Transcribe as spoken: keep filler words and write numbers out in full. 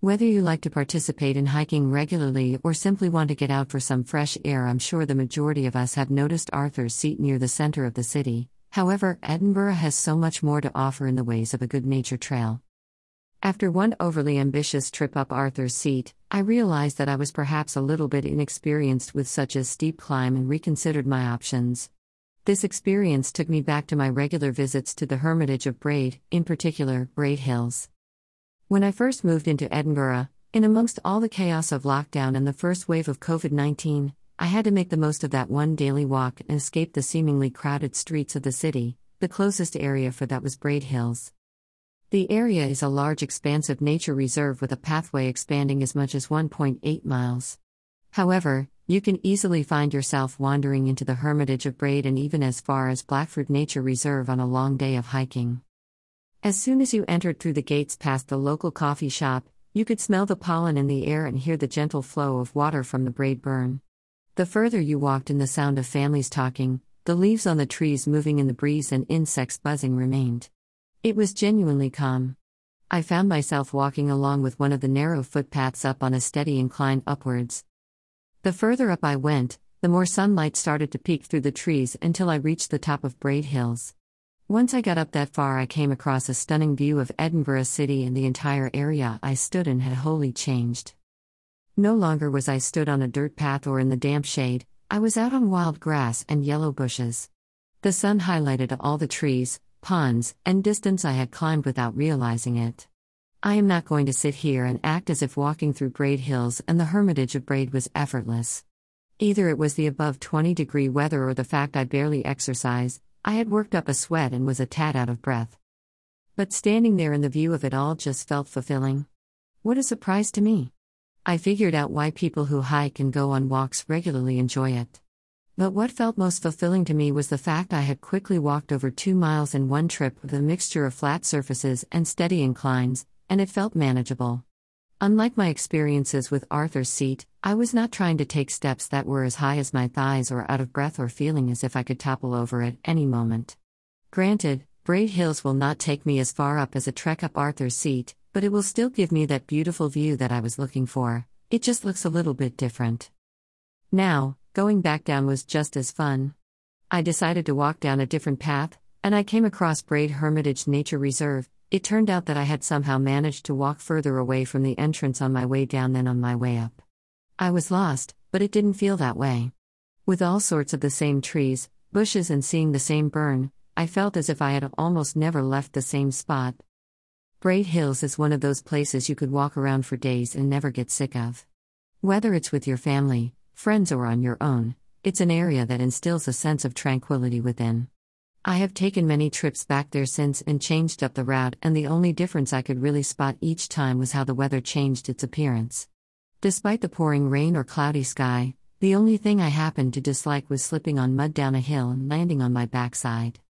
Whether you like to participate in hiking regularly or simply want to get out for some fresh air, I'm sure the majority of us have noticed Arthur's Seat near the center of the city. However, Edinburgh has so much more to offer in the ways of a good nature trail. After one overly ambitious trip up Arthur's Seat, I realized that I was perhaps a little bit inexperienced with such a steep climb and reconsidered my options. This experience took me back to my regular visits to the Hermitage of Braid, in particular, Braid Hills. When I first moved into Edinburgh, in amongst all the chaos of lockdown and the first wave of COVID nineteen, I had to make the most of that one daily walk and escape the seemingly crowded streets of the city. The closest area for that was Braid Hills. The area is a large expansive nature reserve with a pathway expanding as much as one point eight miles. However, you can easily find yourself wandering into the Hermitage of Braid and even as far as Blackford Nature Reserve on a long day of hiking. As soon as you entered through the gates past the local coffee shop, you could smell the pollen in the air and hear the gentle flow of water from the Braid Burn. The further you walked in, the sound of families talking, the leaves on the trees moving in the breeze and insects buzzing remained. It was genuinely calm. I found myself walking along with one of the narrow footpaths up on a steady incline upwards. The further up I went, the more sunlight started to peek through the trees until I reached the top of Braid Hills. Once I got up that far, I came across a stunning view of Edinburgh City, and the entire area I stood in had wholly changed. No longer was I stood on a dirt path or in the damp shade. I was out on wild grass and yellow bushes. The sun highlighted all the trees, ponds, and distance I had climbed without realizing it. I am not going to sit here and act as if walking through Braid Hills and the Hermitage of Braid was effortless. Either it was the above twenty degree weather or the fact I barely exercise. I had worked up a sweat and was a tad out of breath. But standing there in the view of it all just felt fulfilling. What a surprise to me. I figured out why people who hike and go on walks regularly enjoy it. But what felt most fulfilling to me was the fact I had quickly walked over two miles in one trip with a mixture of flat surfaces and steady inclines, and it felt manageable. Unlike my experiences with Arthur's Seat, I was not trying to take steps that were as high as my thighs or out of breath or feeling as if I could topple over at any moment. Granted, Braid Hills will not take me as far up as a trek up Arthur's Seat, but it will still give me that beautiful view that I was looking for. It just looks a little bit different. Now, going back down was just as fun. I decided to walk down a different path, and I came across Braid Hermitage Nature Reserve. It turned out that I had somehow managed to walk further away from the entrance on my way down than on my way up. I was lost, but it didn't feel that way. With all sorts of the same trees, bushes, and seeing the same burn, I felt as if I had almost never left the same spot. Braid Hills is one of those places you could walk around for days and never get sick of. Whether it's with your family, friends, or on your own, it's an area that instills a sense of tranquility within. I have taken many trips back there since and changed up the route, and the only difference I could really spot each time was how the weather changed its appearance. Despite the pouring rain or cloudy sky, the only thing I happened to dislike was slipping on mud down a hill and landing on my backside.